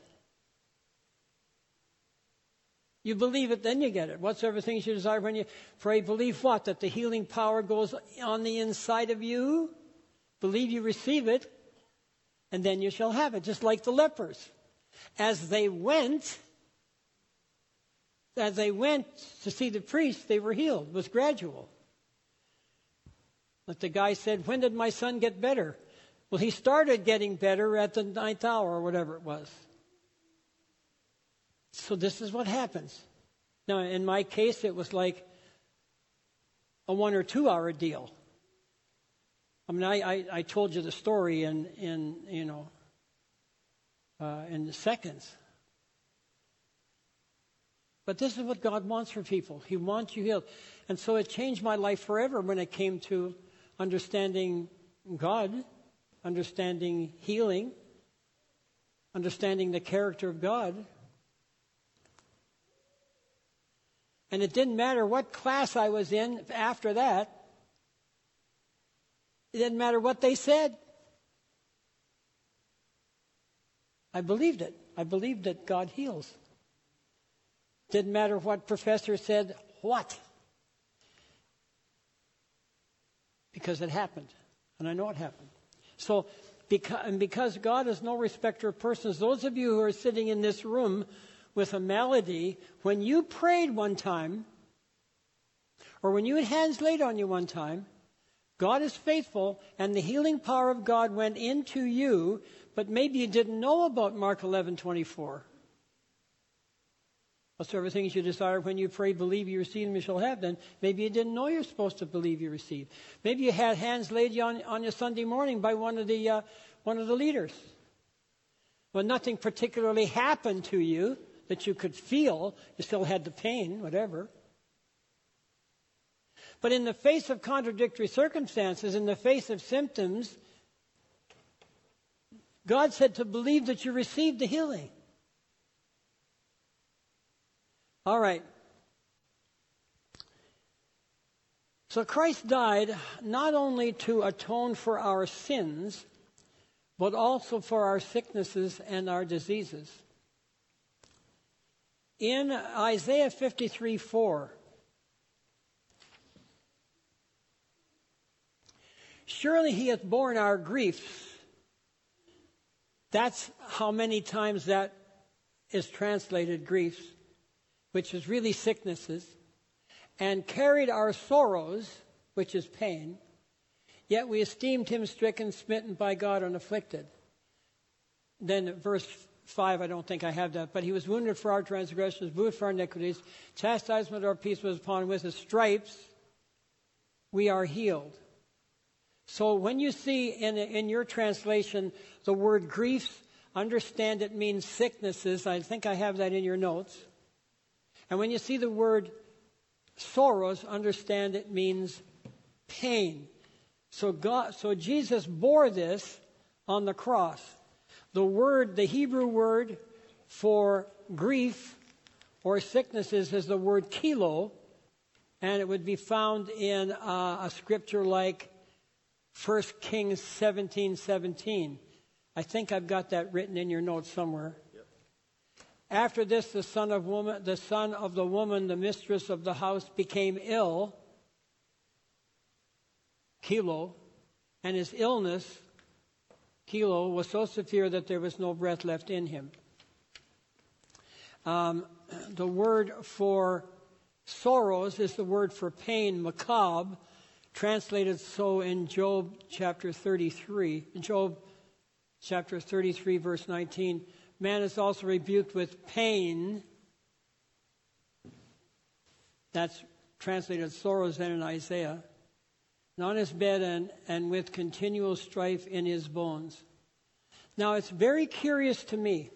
You believe it, then you get it. Whatsoever things you desire when you pray, believe what? That the healing power goes on the inside of you. Believe you receive it, and then you shall have it. Just like the lepers. As they went to see the priest, they were healed. It was gradual. But the guy said, when did my son get better? Well, he started getting better at the ninth hour or whatever it was. So this is what happens. Now, in my case, it was like a 1 or 2 hour deal. I mean, I told you the story in seconds. But this is what God wants for people. He wants you healed. And so it changed my life forever when it came to understanding God, understanding healing, understanding the character of God. And it didn't matter what class I was in after that. It didn't matter what they said. I believed it. I believed that God heals. Didn't matter what professor said what. Because it happened. And I know it happened. So, because God is no respecter of persons, those of you who are sitting in this room with a malady, when you prayed one time, or when you had hands laid on you one time, God is faithful, and the healing power of God went into you, but maybe you didn't know about Mark 11:24. Whatsoever things you desire when you pray, believe you receive, and you shall have them. Maybe you didn't know you're supposed to believe you receive. Maybe you had hands laid on you Sunday morning by one of the leaders. Well, nothing particularly happened to you that you could feel. You still had the pain, whatever. But in the face of contradictory circumstances, in the face of symptoms, God said to believe that you received the healing. All right. So Christ died not only to atone for our sins, but also for our sicknesses and our diseases. In Isaiah 53:4, surely he hath borne our griefs. That's how many times that is translated griefs, which is really sicknesses, and carried our sorrows, which is pain. Yet we esteemed him stricken, smitten by God, and afflicted. Then verse 5, I don't think I have that. But he was wounded for our transgressions, bruised for our iniquities. Chastisement of our peace was upon him. With his stripes we are healed. So when you see in your translation the word griefs, understand it means sicknesses. I think I have that in your notes. And when you see the word sorrows, understand it means pain. So Jesus bore this on the cross. The Hebrew word for grief or sicknesses is the word kilo, and it would be found in a scripture like 1 Kings 17:17. I think I've got that written in your notes somewhere. Yep. After this, the son of the woman, the mistress of the house, became ill. Kilo, and his illness, kilo, was so severe that there was no breath left in him. The word for sorrows is the word for pain, macabre, translated so in Job chapter 33, verse 19. Man is also rebuked with pain. That's translated sorrows then in Isaiah. And on his bed and with continual strife in his bones. Now, it's very curious to me,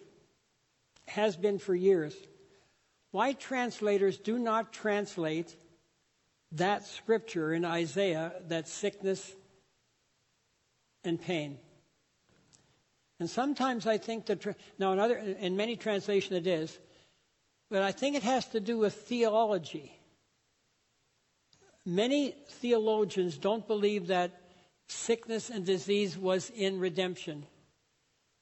has been for years, why translators do not translate that scripture in Isaiah, that sickness and pain. And sometimes I think that, in many translations it is, but I think it has to do with theology. Many theologians don't believe that sickness and disease was in redemption.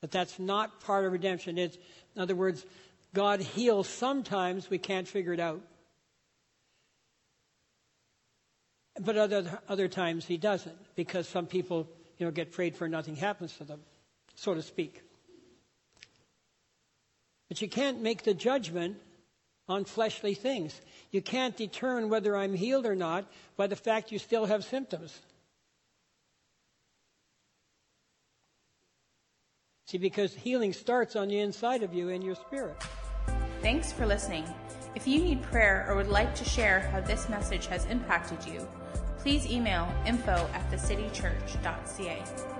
But that's not part of redemption. It's, in other words, God heals sometimes, we can't figure it out. But other times he doesn't, because some people, get prayed for and nothing happens to them, so to speak. But you can't make the judgment on fleshly things. You can't determine whether I'm healed or not by the fact you still have symptoms. See, because healing starts on the inside of you in your spirit. Thanks for listening. If you need prayer or would like to share how this message has impacted you, please email info@thecitychurch.ca.